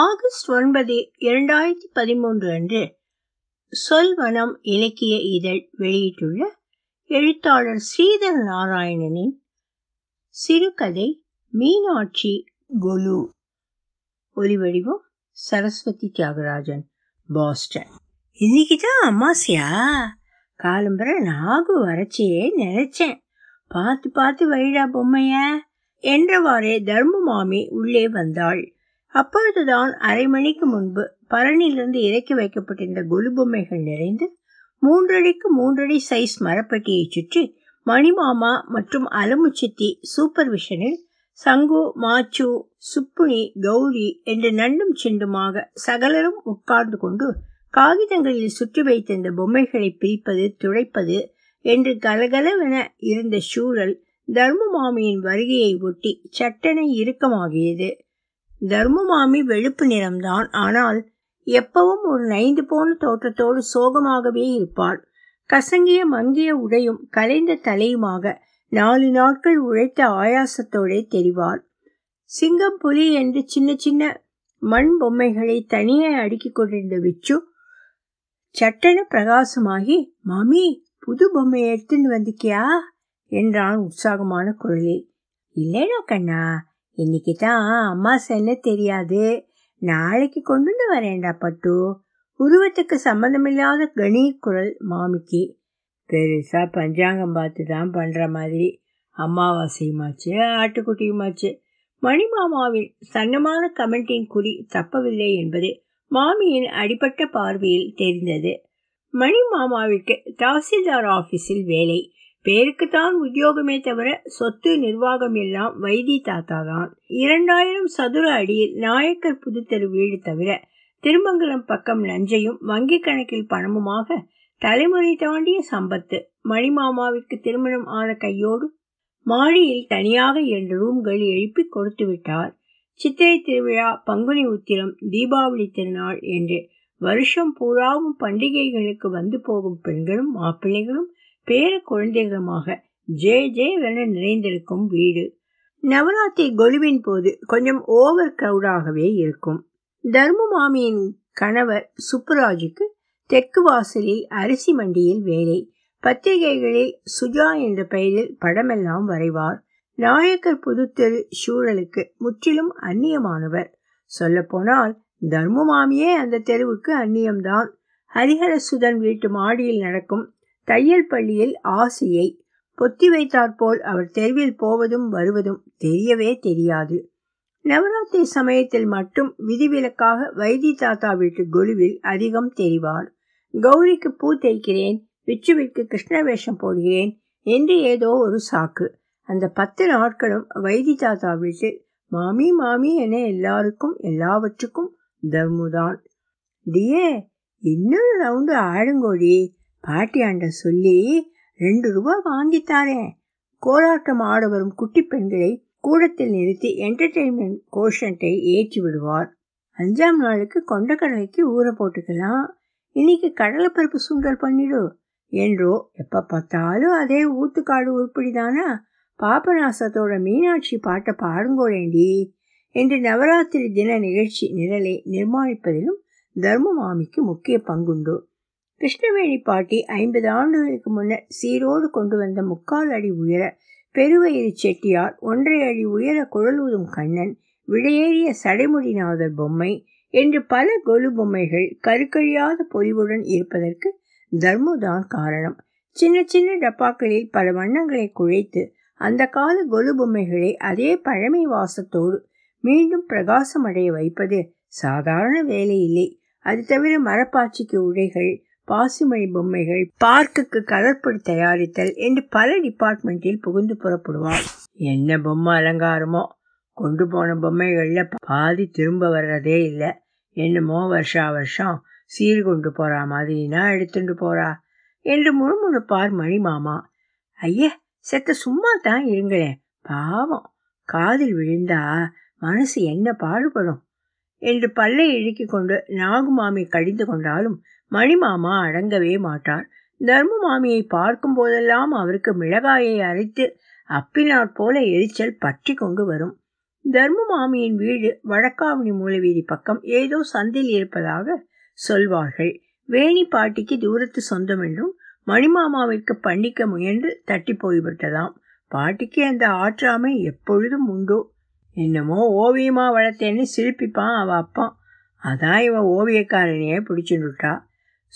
August 9, 2013 அன்று சொல்வனம் இலக்கிய இதழ் வெளியிட்டுள்ள எழுத்தாளர் ஸ்ரீதர் நாராயணனின் சிறுகதை மீனாட்சி கொலு. ஒலிவடிவம் சரஸ்வதி தியாகராஜன், பாஸ்டன். இன்னைக்குதான் அமாவாசையா? காலம்பரை நாகு வரைச்சியே நினைச்சேன். பார்த்து பார்த்து வைடா பொம்மைய என்றவாறே தர்ம மாமி உள்ளே வந்தாள். அப்பொழுதுதான் அரை மணிக்கு முன்பு பரணிலிருந்து இறக்கி வைக்கப்பட்டிருந்த கொலு பொம்மைகள் நிறைந்து 3x3 சைஸ் மரப்பெட்டியை சுற்றி மணிமாமா மற்றும் அலமுச்சித்தி சூப்பர்விஷனில் சங்கு, மாச்சு, சுப்புனி, கௌரி என்று நண்டும் சிண்டுமாக சகலரும் உட்கார்ந்து கொண்டு காகிதங்களில் சுற்றி வைத்திருந்த பொம்மைகளை பிரிப்பது, துடைப்பது என்று கலகலவென இருந்த சூழல் தர்ம மாமியின் வருகையை ஒட்டி சட்டனை இறுக்கமாகியது. தர்ம மாமி வெளுப்பு நிறம்தான், ஆனால் எப்பவும் ஒரு நைந்து போன தோற்றத்தோடு சோகமாகவே இருப்பாள். கசங்கிய மங்கிய உடையும் கலைந்த தலையுமாக 4 நாட்கள் உழைத்த ஆயாசத்தோடே தெரிவாள். சிங்கம், புலி என்று சின்ன சின்ன மண் பொம்மைகளை தனியே அடுக்கிக் கொண்டிருந்த விச்சு சட்டென பிரகாசமாகி, மாமி புது பொம்மையை எடுத்துன்னு வந்துக்கியா என்றான் உற்சாகமான குரலில். இல்லைடா கண்ணா, இன்னைக்கு தான் அம்மா செல்ல தெரியாது, நாளைக்கு கொண்டு வரேன்டா பட்டு. உருவத்துக்கு சம்மந்தமில்லாத கணீர் குரல் மாமிக்கு. பெருசாக பஞ்சாங்கம் பார்த்து தான் பண்ணுற மாதிரி. அம்மாவாசையுமாச்சு, ஆட்டுக்குட்டியுமாச்சு. மணிமாமாவின் சன்னமான கமெண்டின் குறி தப்பவில்லை என்பது மாமியின் அடிபட்ட பார்வையில் தெரிந்தது. மணி மாமாவிற்கு தாசில்தார் ஆபீஸில் வேலை. பேருக்குத்தான் உத்தியோகமே தவிர சொத்து நிர்வாகம் எல்லாம் வைத்தி தாத்தா தான். 2000 சதுர அடியில் நாயக்கர் புதுத்தெரு வீடு தவிர திருமங்கலம் பக்கம் நஞ்சையும் வங்கி கணக்கில் பணமுமாக தலைமுறை தாண்டிய சம்பத்து. மணிமாமாவிற்கு திருமணம் ஆன கையோடு மாடியில் தனியாக 2 ரூம்கள் எழுப்பி கொடுத்து விட்டார். சித்திரை திருவிழா, பங்குனி உத்திரம், தீபாவளி திருநாள் என்று வருஷம் பூராவும் பண்டிகைகளுக்கு வந்து போகும் பெண்களும் மாப்பிள்ளைகளும் பேர குழந்தைகளுமாக ஜே ஜே வென நிறைந்திருக்கும் வீடு நவராத்திரி கொலுவின் போது கொஞ்சம் ஓவர் கிரௌடாகவே இருக்கும். தர்ம மாமியின் கணவர் சுப்புராஜுக்கு தெற்கு வாசலில் அரிசி மண்டியில் வேலை. பத்திரிகைகளில் சுஜா என்ற பெயரில் படமெல்லாம் வரைவார். நாயக்கர் புதுத்தெரு சூழலுக்கு முற்றிலும் அந்நியமானவர். சொல்லப்போனால் தர்ம மாமியே அந்த தெருவுக்கு அந்நியம்தான். ஹரிஹர சுதன் வீட்டு மாடியில் நடக்கும் தையல் பள்ளியில் ஆசையை பொத்தி வைத்தாற்போல் அவர் தெருவில் போவதும் வருவதும் தெரியவே தெரியாது. நவராத்திரி சமயத்தில் மட்டும் விதிவிலக்காக வைத்தி தாத்தா வீட்டு கொலுவில் அதிகம் தெரிவார். கௌரிக்கு பூ தைக்கிறேன், விச்சுவிற்கு கிருஷ்ண வேஷம் போடுகிறேன் என்று ஏதோ ஒரு சாக்கு. அந்த 10 நாட்களும் வைத்தி தாத்தா வீட்டில் மாமி மாமி என எல்லாருக்கும் எல்லாவற்றுக்கும் தர்முதான். டியே இன்னொரு ரவுண்டு ஆடுங்கோடி, பாட்டியாண்ட சொல்லி 2 ரூபா வாங்கித்தாரேன். கோலாட்டம் ஆட வரும் குட்டி பெண்களை கூடத்தில் நிறுத்தி என்டர்டெயின்மெண்ட் கோஷன்ட்டை ஏற்றி விடுவார். 5ஆம் நாளுக்கு கொண்டக்கடலைக்கு ஊற போட்டுக்கலாம், இன்னைக்கு கடலைப்பருப்பு சுண்டல் பண்ணிடு என்றோ. எப்ப பார்த்தாலும் அதே ஊத்துக்காடு உருப்படிதானா? பாப்பநாசத்தோட மீனாட்சி பாட்டை பாடுங்கோடேண்டி என்று நவராத்திரி தின நிகழ்ச்சி நிரலை நிர்மாணிப்பதிலும் தர்ம மாமிக்கு முக்கிய பங்குண்டு. கிருஷ்ணவேணி பாட்டி 50 ஆண்டுகளுக்கு முன்னர் சீரோடு கொண்டு வந்த 3/4 அடி உயர பெருவயிறு செட்டியார், 1.5 அடி உயர குழலூதும் கண்ணன், விடையேறிய சடைமுடிநாதர் பொம்மை என்று பல கொலு பொம்மைகள் கருக்கழியாத பொலிவுடன் இருப்பதற்கு தர்முதான் காரணம். சின்ன சின்ன டப்பாக்களில் பல வண்ணங்களை குழைத்து அந்த கால கொலு பொம்மைகளை அதே பழமை வாசத்தோடு மீண்டும் பிரகாசமடைய வைப்பது சாதாரண வேலை இல்லை. அது தவிர மரப்பாச்சிக்கு உடைகள், பாசிமணி பொம்மைகள், பார்க்குக்கு கலர்படி தயாரித்தல் என்று பல டிபார்ட்மெண்டில் புகுந்து புறப்படுவார். என்ன பொம்மை அலங்காரமோ! கொண்டு போன பொம்மைகள்ல பாதி திரும்ப வர்றதே இல்லை. என்னமோ வருஷா வருஷம் சீர்கொண்டு போறா மாதிரினா எடுத்துட்டு போறா என்று முணுமுணுப்பார் மணிமாமா. ஐய செத்த சும்மா தான் இருங்களேன், பாவம் காதில் விழுந்தா மனசு என்ன பாடுபடும் என்று பல்லை இழுக்கி கொண்டு நாகுமாமி கடிந்து கொண்டாலும் மணிமாமா அடங்கவே மாட்டார். தர்ம மாமியை பார்க்கும் போதெல்லாம் அவருக்கு மிளகாயை அரைத்து அப்பினாற் போல எரிச்சல் பற்றி கொண்டு வரும். தர்மமாமியின் வீடு வழக்காவணி மூலவீதி பக்கம் ஏதோ சந்தில் இருப்பதாக சொல்வார்கள். வேணி பாட்டிக்கு தூரத்து சொந்தம் என்றும் மணிமாமாவிற்கு பண்ணிக்க முயன்று தட்டி போய்விட்டதாம். பாட்டிக்கு அந்த ஆற்றாமை எப்பொழுதும் உண்டோ என்னமோ. ஓவியமா வளர்த்தேன்னு சிரிப்பிப்பான் அவ அப்பா. அதான் இவன் ஓவியக்காரனையே பிடிச்சுட்டா.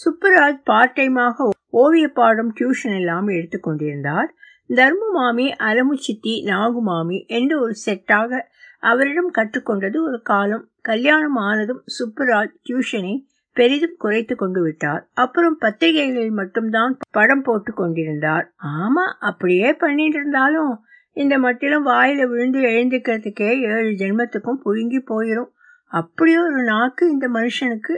சுப்புராஜ் பார்ட் டைமாக ஓவிய பாடம் டியூஷன் எல்லாம் எடுத்துக்கொண்டிருந்தார். தர்மமாமி, அலமுச்சித்தி, நாகுமாமி என்று ஒரு செட்டாக அவரிடம் கற்றுக்கொண்டது ஒரு காலம். கல்யாணம் ஆனதும் சுப்புராஜ் டியூஷனை பெரிதும் குறைத்து கொண்டு விட்டார். அப்புறம் பத்திரிகைகளில் மட்டும்தான் படம் போட்டு கொண்டிருந்தார். ஆமா, அப்படியே பண்ணிட்டு இருந்தாலும் இந்த மட்டிலும் வாயில விழுந்து எழுந்துக்கிறதுக்கே 7 ஜென்மத்துக்கும் புழுங்கி போயிடும். அப்படியே ஒரு நாக்கு இந்த மனுஷனுக்கு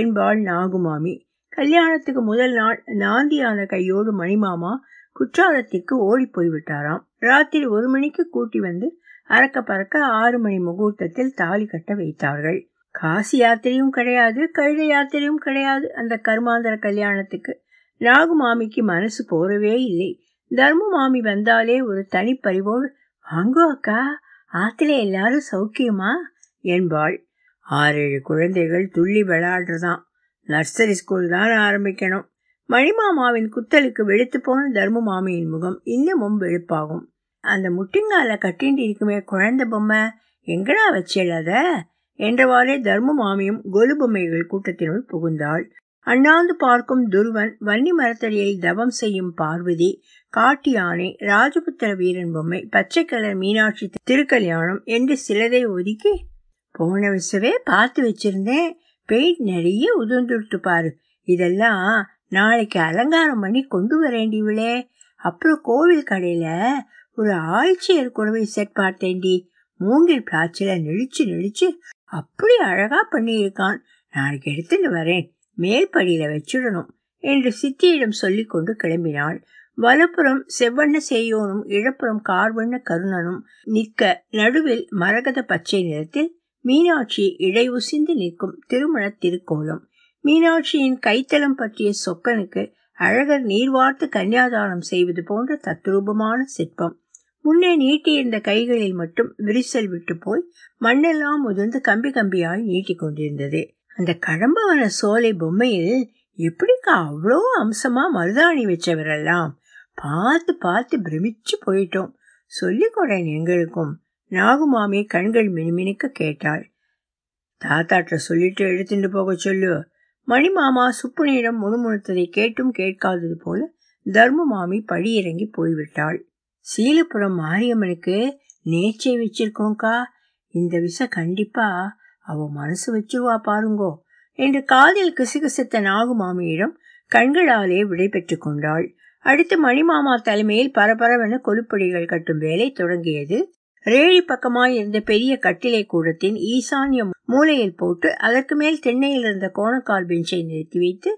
என்பாள் நாகுமாமி. கல்யாணத்துக்கு முதல் நாள் நாந்தியான கையோடு மணிமாமா குற்றாலத்திற்கு ஓடி போய்விட்டாராம். ராத்திரி 1 மணிக்கு கூட்டி வந்து அறக்க பறக்க 6 மணி முகூர்த்தத்தில் தாலி கட்ட வைத்தார்கள். காசி யாத்திரையும் கிடையாது, கழுத யாத்திரையும் கிடையாது அந்த கர்மாந்தர கல்யாணத்துக்கு. நாகுமாமிக்கு மனசு போறவே இல்லை. தர்மமாமி வந்தாலே ஒரு தனிப்பறிவோடு, வாங்கோ அக்கா, ஆத்துல எல்லாரும் சௌக்கியமா என்பாள். 6-7 குழந்தைகள் துள்ளி விளையாடுறதான். நர்சரி ஸ்கூல் தான் ஆரம்பிக்கணும். மணிமாமாவின் குத்தலுக்கு வெளுத்து போன தர்மமாமியின் முகம் இன்னமும் வெளுப்பாகும். அந்த முட்டிங்கால கட்டிண்டு இருக்குமே குழந்தை பொம்மை, எங்கடா வச்சேலாத என்றவாறே தர்மமாமியும் கொலு பொம்மைகள் கூட்டத்தினுள் புகுந்தாள். அண்ணாந்து பார்க்கும் துருவன், வன்னி மரத்தடியில் தவம் செய்யும் பார்வதி, காட்டு யானை, ராஜபுத்திர வீரன் பொம்மை, பச்சை கலர் மீனாட்சி திருக்கல்யாணம் என்று சிலதை ஒதுக்கி, போன விஷவே பார்த்து வச்சிருந்தேன், பெயிண்ட் நிறைய உதிர்ந்துட்டு பாரு, இதெல்லாம் நாளைக்கு அலங்காரம் பண்ணி கொண்டு வரேண்டிவிளே. அப்புறம் கோவில் கடையில ஒரு ஆழ்ச்சியர் குறவை செட் பார்த்தேண்டி, மூங்கில் பிளாச்சில நெளிச்சு நெளிச்சு அப்படி அழகா பண்ணியிருக்கான், நாளைக்கு எடுத்துட்டு வரேன், மேல்படியில வச்சுடணும் என்று சித்தியிடம் சொல்லி கொண்டு கிளம்பினாள். வலப்புறம் செவ்வண்ண செய்யோனும் இடப்புறம் கார்வண்ண கருணனும் நிற்க, நடுவில் மரகத பச்சை நிறத்தில் மீனாட்சி இடையுசிந்து நிற்கும் திருமண திருக்கோலம். மீனாட்சியின் கைத்தலம் பற்றிய சொக்கனுக்கு அழகர் நீர்வார்த்து கன்னியாதானம் செய்வது போன்ற தத்ரூபமான சிற்பம். முன்னே நீட்டியிருந்த கைகளில் மட்டும் விரிசல் விட்டு போய் மண்ணெல்லாம் உதிர்ந்து கம்பி கம்பியாய் நீட்டி கொண்டிருந்தது. அந்த கடம்பவன சோலை பொம்மையில் எப்படிக்கா அவ்வளோ அம்சமா மருதாணி வச்சவரெல்லாம் பார்த்து பார்த்து பிரமிச்சு போயிட்டோம், சொல்லிக்கொடன் எங்களுக்கும். நாகுமாமி கண்கள் மினுமினுக்க கேட்டாள். தாத்தாட்ட சொல்லிட்டு எடுத்துட்டு போக சொல்லு. மணிமாமா சுப்புனியிடம் முணுமுணுத்ததை கேட்டும் கேட்காதது போல தர்மமாமி படியிறங்கி போய்விட்டாள். சீலப்புறம் மாரியம்மனுக்கு நேச்சை வச்சிருக்கோங்கா, இந்த விசை கண்டிப்பா அவ மனசு வச்சிருவா பாருங்கோ என்று காதில் கிசுகிசுத்த நாகுமாமியிடம் கண்களாலே விடை பெற்று கொண்டாள். அடுத்து மணிமாமா தலைமையில் பரபரவென கொலுப்படிகள் கட்டும் வேலை தொடங்கியது. ரேழி பக்கமாய் இருந்த பெரிய கட்டிலை கூடத்தின் ஈசான்ய மூலையில் போட்டு அதற்கு மேல் தென்னையில் இருந்த கோணக்கால் பெஞ்சை நிறுத்தி வைத்து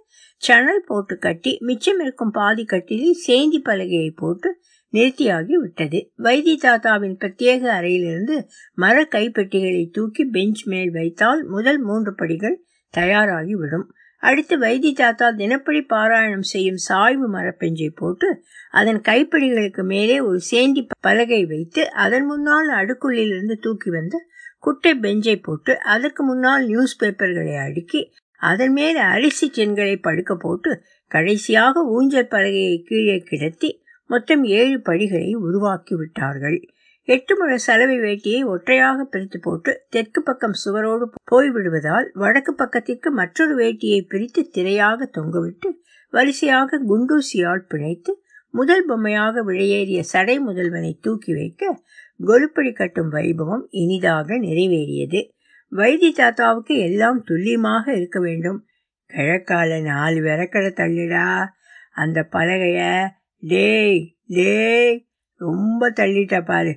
சணல் போட்டு கட்டி, மிச்சம் இருக்கும் பாதி கட்டிலில் சேந்தி பலகையை போட்டு நிறுத்தியாகி விட்டது. வைத்தி தாத்தாவின் பிரத்யேக அறையிலிருந்து மர கைப்பெட்டிகளை தூக்கி பெஞ்ச் மேல் வைத்தால் முதல் 3 படிகள் தயாராகிவிடும். அடுத்து வைத்தி தாத்தா தினப்படி பாராயணம் செய்யும் சாய்வு மரப்பெஞ்சை போட்டு அதன் கைப்பிடிகளுக்கு மேலே ஒரு சேந்தி பலகை வைத்து அதன் முன்னால் அடுக்குள்ளிலிருந்து தூக்கி வந்த குட்டை பெஞ்சை போட்டு அதற்கு முன்னால் நியூஸ் பேப்பர்களை அடுக்கி அதன் மேல் அரிசி சென்களை படுக்க போட்டு கடைசியாக ஊஞ்சல் பலகையை கீழே கிடத்தி மொத்தம் 7 படிகளை உருவாக்கி விட்டார்கள். 8 முழ சலவை வேட்டியை ஒற்றையாக பிரித்து போட்டு தெற்கு பக்கம் சுவரோடு போய்விடுவதால் வடக்கு பக்கத்திற்கு மற்றொரு வேட்டியை பிரித்து திரையாக தொங்கவிட்டு வரிசையாக குண்டூசியால் பிணைத்து முதல் பொம்மையாக விளையேறிய சடை முதல்வனை தூக்கி வைக்க கொலுப்படி கட்டும் வைபவம் இனிதாக நிறைவேறியது. வைத்தி தாத்தாவுக்கு எல்லாம் துல்லியமாக இருக்க வேண்டும். கிழக்கால 4 விரக்கடை தள்ளிடா, அந்த பலகைய டேய் டேய் ரொம்ப தள்ளிட்ட பாரு,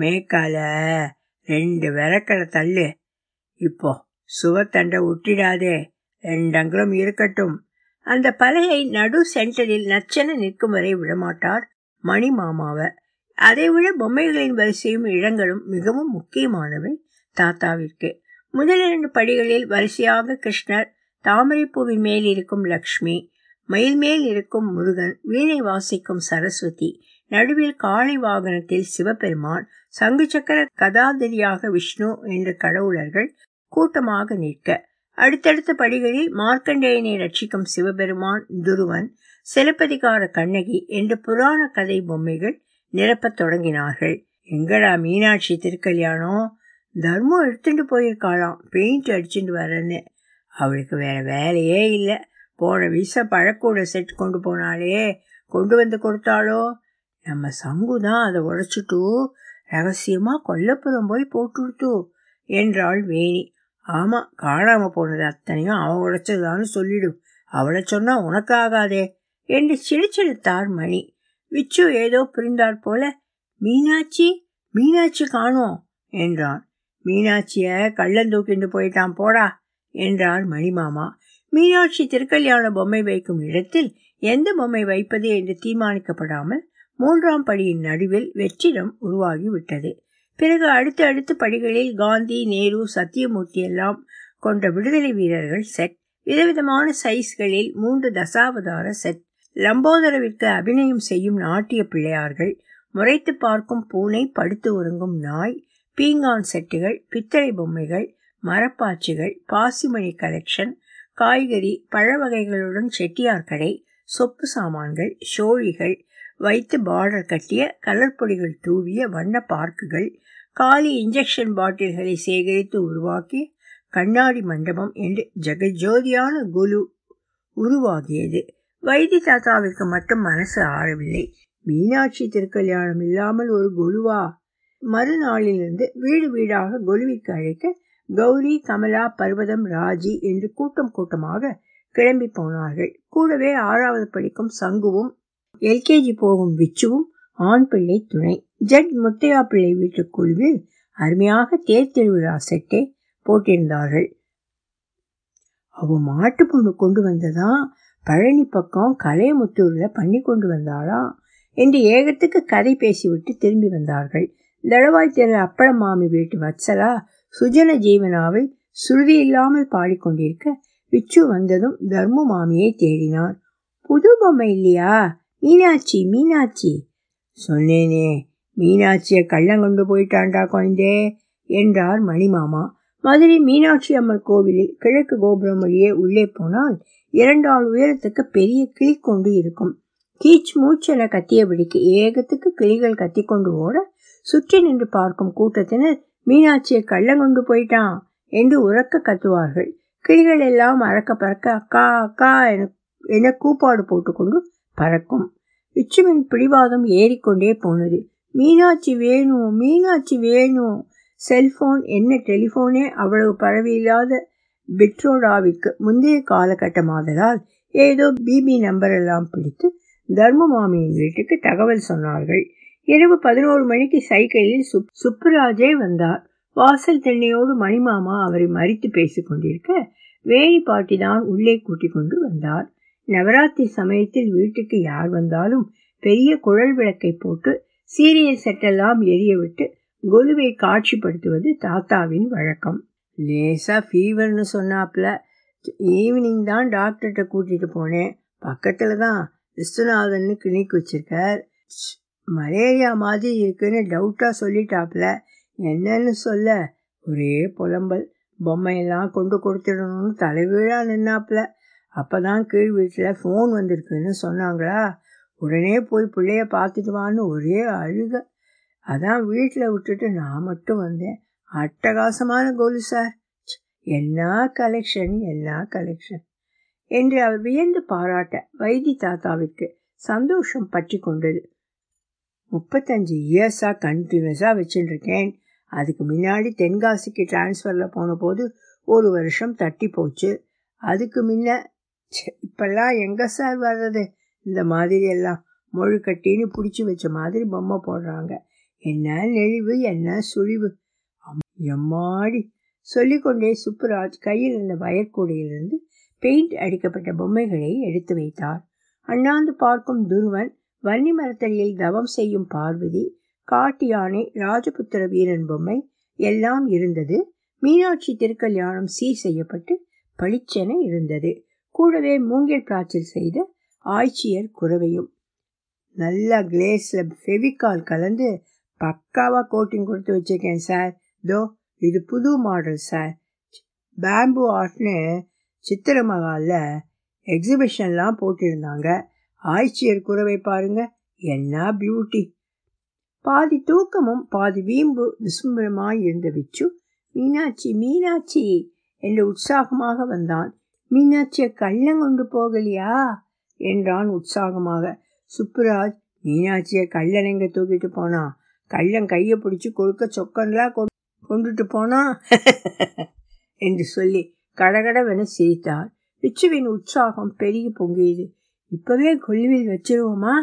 மேக்கால 2 விரக்கடை தள்ளு, இப்போ சுவத்தண்டை ஒட்டிடாதே, 2 அங்குலம் இருக்கட்டும். அந்த பலகை நடு சென்டரில் நச்சன நிற்கும் வரை விடமாட்டார் மணிமாமாவை. அதைவிட பொம்மைகளின் வரிசையும் இடங்களும் மிகவும் முக்கியமானவை தாத்தாவிற்கு. முதல் 2 படிகளில் வரிசையாக கிருஷ்ணர், தாமரைப்பூவின் மேல் இருக்கும் லக்ஷ்மி, மயில் மேல் இருக்கும் முருகன், வீணை வாசிக்கும் சரஸ்வதி, நடுவில் காளை வாகனத்தில் சிவபெருமான், சங்கு சக்கர கதாதிரியாக விஷ்ணு என்ற கடவுளர்கள் கூட்டமாக நிற்க, அடுத்தடுத்த படிகளில் மார்க்கண்டேயனை ரட்சிக்கும் சிவபெருமான், துருவன், சிலப்பதிகார கண்ணகி என்ற புராண கதை பொம்மைகள் நிரப்பத் தொடங்கினார்கள். எங்கடா மீனாட்சி திருக்கல்யாணம், தர்மம் எடுத்துட்டு போயிருக்காளாம் பெயிண்ட் அடிச்சுட்டு வரேன்னு. அவளுக்கு வேற வேலையே இல்லை. போன வீச பழக்கூட செட் கொண்டு போனாலே, கொண்டு வந்து கொடுத்தாலோ, நம்ம சங்கு தான் அதை உடைச்சிட்டு ரகசியமாக கொல்லப்புறம் போய் போட்டுடுத்து என்றாள் வேணி. ஆமாம், காணாமல் போனது அத்தனையும் அவன் உடைச்சதான்னு சொல்லிடும், அவளை சொன்னால் உனக்காகாதே என்று சிரிச்செடுத்தார் மணி. விச்சு ஏதோ புரிந்தாற் போல, மீனாட்சி மீனாட்சி காணோம் என்றான். மீனாட்சியை கள்ளன் தூக்கிட்டு போயிட்டான் போடா என்றார் மணிமாமா. மீனாட்சி திருக்கல்யாண பொம்மை வைக்கும் இடத்தில் எந்த பொம்மை வைப்பது என்று தீர்மானிக்கப்படாமல் மூன்றாம் படியின் நடுவில் வெற்றிடம் உருவாகிவிட்டது. பிறகு அடுத்தடுத்து படிகளில் காந்தி, நேரு, சத்தியமூர்த்தி எல்லாம் கொண்ட விடுதலை வீரர்கள் செட், விதவிதமான சைஸ்களில் 3 தசாவதார செட், லம்போதரவிற்கு அபிநயம் செய்யும் நாட்டிய பிள்ளையார்கள், முறைத்து பார்க்கும் பூனை, படுத்து உறங்கும் நாய், பீங்கான் செட்டுகள், பித்தளை பொம்மைகள், மரப்பாச்சிகள், பாசிமணி கலெக்ஷன், காய்கறி பழ வகைகளுடன் செட்டியார் கடை, சொப்பு சாமான்கள், சோழிகள் வைத்து பார்டர் கட்டிய, கலர் பொடிகள் தூவிய வண்ண பார்க்குகள், காலி இன்ஜெக்ஷன் பாட்டில்களை சேகரித்து உருவாக்கி கண்ணாடி மண்டபம் என்று ஜெகஜோதியான குலு உருவாகியது. வைத்தி தாத்தாவிற்கு மட்டும் மனசு ஆறவில்லை. மீனாட்சி திருக்கல்யாணம் இல்லாமல் ஒரு கொலுவா? மறுநாளிலிருந்து வீடு வீடாக கொலுவிற்கு அழைக்க கௌரி, கமலா, பர்வதம், ராஜி என்று கூட்டம் கூட்டமாக கிளம்பி போனார்கள். கூடவே 6வது படிக்கும் சங்குவும், எல்கேஜி போகும் விச்சுவும், ஆண் பிள்ளை துணை. ஜட் முத்தையா பிள்ளை வீட்டு குழுவில் அருமையாக தேர் திருவிழா செட்டே போட்டிருந்தார்கள். அவ மாட்டு பொண்ணு கொண்டு வந்ததான், பழனி பக்கம் கலையமுத்தூரில் பண்ணி கொண்டு வந்தாளா என்று ஏகத்துக்கு கதை பேசிவிட்டு திரும்பி வந்தார்கள். தளவாய் தெரு அப்பளமாமி வீட்டு வச்சலா சுஜன ஜீவனாவை சுருதி இல்லாமல் பாடிக்கொண்டிருக்க விச்சு வந்ததும் தர்மு மாமியை தேடினார். புது பொம்மை இல்லையா? மீனாட்சி மீனாட்சி சொன்னேனே, மீனாட்சியை கள்ளங்கொண்டு போயிட்டாண்டா குழந்தே என்றார் மணிமாமா. மதுரை மீனாட்சி அம்மன் கோவிலில் கிழக்கு கோபுரம் வழியே உள்ளே போனால் 2 ஆள் உயரத்துக்கு பெரிய கிளி கொண்டு இருக்கும். கீச் மூச்சென கத்தியபடிக்கு ஏகத்துக்கு கிளிகள் கத்திக்கொண்டு ஓட, சுற்றி நின்று பார்க்கும் கூட்டத்தினர் மீனாட்சியை கள்ளங்கொண்டு போயிட்டான் என்று உறக்க கத்துவார்கள். கிளிகள் எல்லாம் அறக்க பறக்க அக்கா அக்கா என கூப்பாடு போட்டுக்கொண்டு பறக்கும். விச்சுவின் பிடிவாதம் ஏறிக்கொண்டே போனது. மீனாட்சி வேணும், மீனாட்சி வேணும். செல்போன் என்ன டெலிஃபோனே அவ்வளவு பரவியில்லாத பிட்ரோடாவிற்கு முந்தைய காலகட்டமாததால் ஏதோ பிபி நம்பரெல்லாம் பிடித்து தர்ம மாமியின் வீட்டுக்கு தகவல் சொன்னார்கள். இரவு 11 மணிக்கு சைக்கிளில் சுப்புராஜே வந்தார். வாசல் தென்னையோடு மணிமாமா அவரை மறித்து பேசிக்கொண்டிருக்க வேணி பாட்டி தான் உள்ளே கூட்டிக் கொண்டு வந்தார். நவராத்திரி சமயத்தில் வீட்டுக்கு யார் வந்தாலும் பெரிய குழல் விளக்கை போட்டு சீரியல் செட்டெல்லாம் எரியவிட்டு கொலுவை காட்சிப்படுத்துவது தாத்தாவின் வழக்கம். லேசா ஃபீவர்னு சொன்னாப்புல. ஈவினிங் தான் டாக்டர்கிட்ட கூட்டிகிட்டு போனேன். பக்கத்தில் தான் விஸ்வநாதன் கிளினிக் வச்சிருக்கார். மலேரியா மாதிரி இருக்குன்னு டவுட்டாக சொல்லிட்டாப்புல. என்னன்னு சொல்ல ஒரே புலம்பல். பொம்மையெல்லாம் கொண்டு கொடுத்துடணும்னு தலைகீழாக நின்னாப்புல. அப்போ தான் கீழ் வீட்டில் ஃபோன் வந்திருக்குன்னு சொன்னாங்களா, உடனே போய் பிள்ளைய பார்த்துட்டுவான்னு ஒரே அழுக. அதான் வீட்டில் விட்டுட்டு நான் மட்டும் வந்தேன். அட்டகாசமான கோலு சார், என்ன கலெக்ஷன் என்ன கலெக்ஷன் என்று அவர் வியந்து பாராட்ட வைத்தி தாத்தாவிற்கு சந்தோஷம் பற்றி கொண்டது. 35 இயர்ஸாக கண்டினியூஸாக வச்சுட்டுருக்கேன். அதுக்கு முன்னாடி தென்காசிக்கு டிரான்ஸ்ஃபரில் போன போது 1 வருஷம் தட்டி போச்சு. அதுக்கு முன்ன இப்பெல்லாம் எங்கே சார் வர்றது? இந்த மாதிரி எல்லாம் முழுக்கட்டின்னு பிடிச்சி வச்ச மாதிரி பொம்மை போடுறாங்க. என்ன நெளிவு, என்ன சுழிவு, எம்மாடி சொல்லிக்கொண்டே சுப்புராஜ் கையில் இருந்த வயற்கூடையிலிருந்து பெயிண்ட் அடிக்கப்பட்ட பொம்மைகளை எடுத்து வைத்தார். அண்ணாந்து பார்க்கும் துருவன், வன்னி மரத்தடியில் தவம் செய்யும் பார்வதி, காட்டு யானை, ராஜபுத்திர வீரன் பொம்மை எல்லாம் இருந்தது. மீனாட்சி திருக்கல்யாணம் சீர் செய்யப்பட்டு பளிச்சென இருந்தது. கூடவே மூங்கில் பிராச்சில் செய்த ஆய்ச்சியர் குறவையும் நல்லா கிளேஸில் ஃபெவிக்கால் கலந்து பக்காவாக கோட்டிங் கொடுத்து வச்சுருக்கேன் சார். இதோ இது புது மாடல் சார். பேம்பு ஆர்ட்னு சித்திர மகாலில் எக்ஸிபிஷன்லாம் போட்டிருந்தாங்க. ஆய்ச்சியர் குறவை பாருங்கள், என்ன பியூட்டி. பாதி தூக்கமும் பாதி வீம்பு விசும்பரமாய் இருந்த விச்சு மீனாட்சி மீனாட்சி என்று உற்சாகமாக வந்தான். மீனாட்சியை கள்ளங்கொண்டு போகலையா என்றான் உற்சாகமாக. சுப்புராஜ், மீனாட்சியை கள்ளன் எங்கே தூக்கிட்டு போனான்? கள்ளன் கையை பிடிச்சி கொழுக்க சொக்கன்லாம் கொண்டுட்டு போனான் என்று சொல்லி கடகடவென சிரித்தார். விச்சுவின் உற்சாகம் பெருகி பொங்கியது. இப்போவே கொள்ளுவில் வச்சிருவோமா?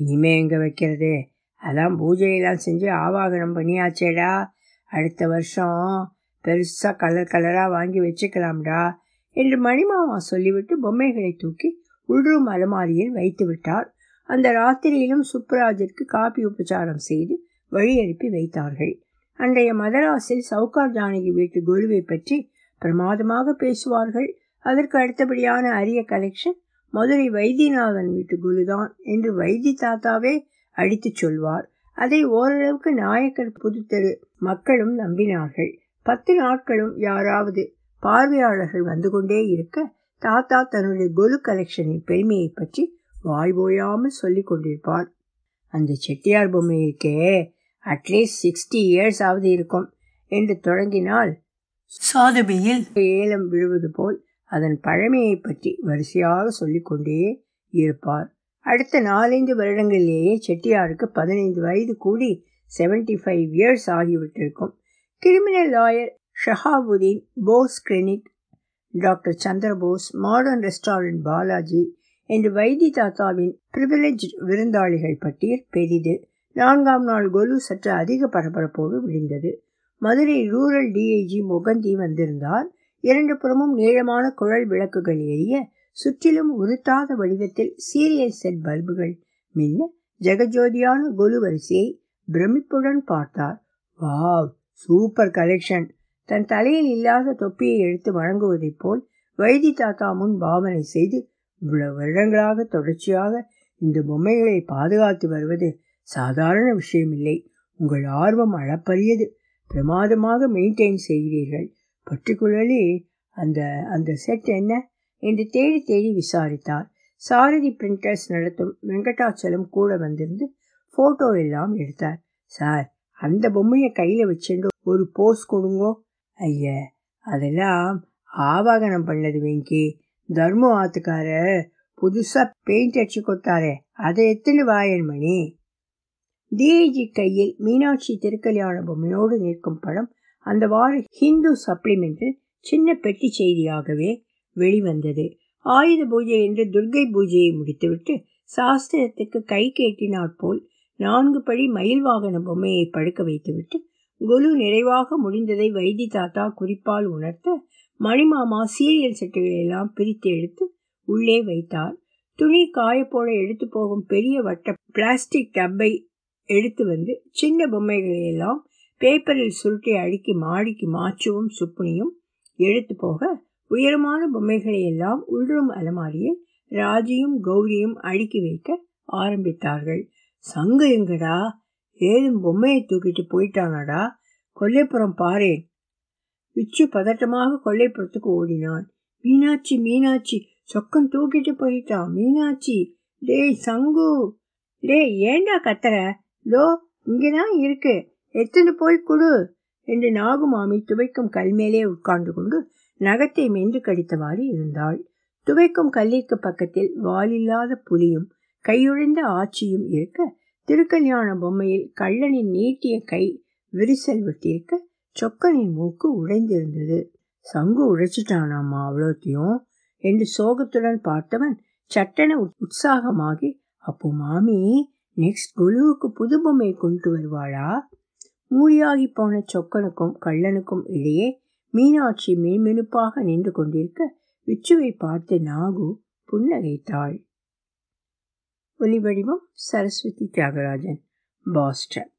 இனிமே எங்கே வைக்கிறது? அதான் பூஜையெல்லாம் செஞ்சு ஆவாகனம் பண்ணியாச்சேடா. அடுத்த வருஷம் பெருசாக கலர் கலராக வாங்கி வச்சுக்கலாம்டா என்று மணிமாமா சொல்லிவிட்டு பொம்மைகளை தூக்கி உள்ரூம் அலமாரியில் வைத்து விட்டார். அந்த ராத்திரியிலும் சுப்ராஜிற்கு காபி உபச்சாரம் செய்து வழி அனுப்பி வைத்தார்கள். அன்றைய மதராஸில் சவுகார் ஜானகி வீட்டு குருவை பற்றி பிரமாதமாக பேசுவார்கள். அதற்கு அடுத்தபடியான அரிய கலெக்ஷன் மதுரை வைத்தியநாதன் வீட்டு குருதான் என்று வைத்தி தாத்தாவே அடித்து சொல்வார். அதை ஓரளவுக்கு நாயக்கர் புதுத்தெரு மக்களும் நம்பினார்கள். 10 நாட்களும் யாராவது பார்வையாளர்கள் வந்து கொண்டே இருக்க தாத்தா தன்னுடைய கொலு கலெக்ஷனின் பெருமையை பற்றி வாய் ஓயாமல் சொல்லி கொண்டிருப்பார். அந்த செட்டியார் பொம்மை இருக்கே, அட்லீஸ்ட் 60 இயர்ஸ் ஆவது இருக்கும் என்று தொடங்கினால் சாதுபியில் ஏலம் விழுவது போல் அதன் பழமையை பற்றி வரிசையாக சொல்லிக்கொண்டே இருப்பார். அடுத்த 4-5 வருடங்களிலேயே செட்டியாருக்கு 15 வயது கூடி 75 இயர்ஸ் ஆகிவிட்டிருக்கும். Criminal lawyer Shahabuddin, Bose clinic doctor Chandrabose, modern restaurant Balaji என்று வைத்தி தாத்தாவின் பிரிவிலேஜ் விருந்தாளிகள் பட்டியல் பெரிது. 4ஆம் நாள் கொலு சற்று அதிக பரபரப்போடு விழுந்தது. மதுரை ரூரல் டிஐஜி முகந்தி வந்திருந்தார். 2 புறமும் நீளமான குழல் விளக்குகள் எரிய சுற்றிலும் உருட்டாத வடிவத்தில் சீரியல் செட் பல்புகள் மின்ன ஜெகஜோதியான கொலு வரிசையை பிரமிப்புடன் பார்த்தார். Wow, super collection. தன் தலையில் இல்லாத தொப்பியை எடுத்து வழங்குவதைப் போல் வைத்தி தாத்தா முன் பாவனை செய்து, இவ்வளவு வருடங்களாக தொடர்ச்சியாக இந்த பொம்மைகளை பாதுகாத்து வருவது சாதாரண விஷயமில்லை. உங்கள் ஆர்வம் அளப்பரியது. பிரமாதமாக மெயின்டைன் செய்கிறீர்கள். பர்டிகுலர்லி அந்த செட் என்ன என்று தேடி தேடி விசாரித்தார். சாரதி பிரிண்டர்ஸ் நடத்தும் வெங்கடாச்சலம் கூட வந்திருந்து ஃபோட்டோ எல்லாம் எடுத்தார். சார், அந்த பொம்மையை கையில் வச்சுட்டு ஒரு போஸ் கொடுங்கோ. ஐயா, அதெல்லாம் ஆவாகனம் பண்ணது வெங்கி. தர்ம ஆத்துக்காரர் புதுசாக பெயிண்ட் அடிச்சு கொடுத்தாரே, அதை எத்தனை வாயன் மணி. டிஐஜி கையில் மீனாட்சி திருக்கல்யாண பொம்மையோடு நிற்கும் படம் அந்த வார ஹிந்து சப்ளிமெண்டில் சின்ன பெட்டி செய்தியாகவே வெளிவந்தது. ஆயுத பூஜை என்று துர்கை பூஜையை முடித்துவிட்டு சாஸ்திரத்துக்கு கை கேட்டினாற்போல் 4 படி மயில் வாகன பொம்மையை படுக்க வைத்துவிட்டு கொலு நிறைவாக முடிந்ததை வைத்தி தாத்தா குறிப்பால் உணர்த்த மணிமாமா சீரியல் செட்டுகளெல்லாம் பிரித்து எடுத்து உள்ளே வைத்தார். துணி காயப்போட எடுத்து போகும் பெரிய வட்ட பிளாஸ்டிக் டப்பை எடுத்து வந்து சின்ன பொம்மைகளையெல்லாம் பேப்பரில் சுருட்டி அடுக்கி மாடிக்கு மாச்சுவும் சுப்புனியும் எடுத்து போக, உயரமான பொம்மைகளையெல்லாம் உள்றும் அலமாரியில் ராஜியும் கௌரியும் அடுக்கி வைக்க ஆரம்பித்தார்கள். சங்கு எங்கடா? ஏதும் பொம்மையை தூக்கிட்டு போயிட்டானாடா? கொல்லைப்புறம் பாரேன். விச்சு பதட்டமாக கொல்லைப்புறத்துக்கு ஓடினான். மீனாட்சி மீனாட்சி, சொக்கன் தூக்கிட்டு போயிட்டான் மீனாட்சி. டேய் சங்கு, டேய் ஏண்டா கத்துற? லோ இங்கேதான் இருக்கு, எத்தனை போய் கொடு என்று நாகுமாமி துவைக்கும் கல் மேலே உட்கார்ந்து கொண்டு நகத்தை மென்று கடித்தவாறு இருந்தாள். துவைக்கும் கல்லிற்கு பக்கத்தில் வாலில்லாத புலியும் கையுழைந்த ஆட்சியும் இருக்க, திருக்கல்யாண பொம்மையில் கள்ளனின் நீட்டிய கை விரிசல் விட்டிருக்க, சொக்கனின் மூக்கு உடைந்திருந்தது. சங்கு உழைச்சிட்டானாமா அவ்வளோத்தையும் என்று சோகத்துடன் பார்த்தவன் சட்டன உற்சாகமாகி, அப்போ மாமி நெக்ஸ்ட் கொலுவுக்கு புது பொம்மையை கொண்டு வருவாளா? மூடியாகி போன சொக்கனுக்கும் கள்ளனுக்கும் இடையே மீனாட்சி மென்மெனுப்பாக நின்று கொண்டிருக்க, விச்சுவை பார்த்து நாகு புன்னகைத்தாள். ஒலி வடிவம் சரஸ்வதி தியாகராஜன், பாஸ்டன்.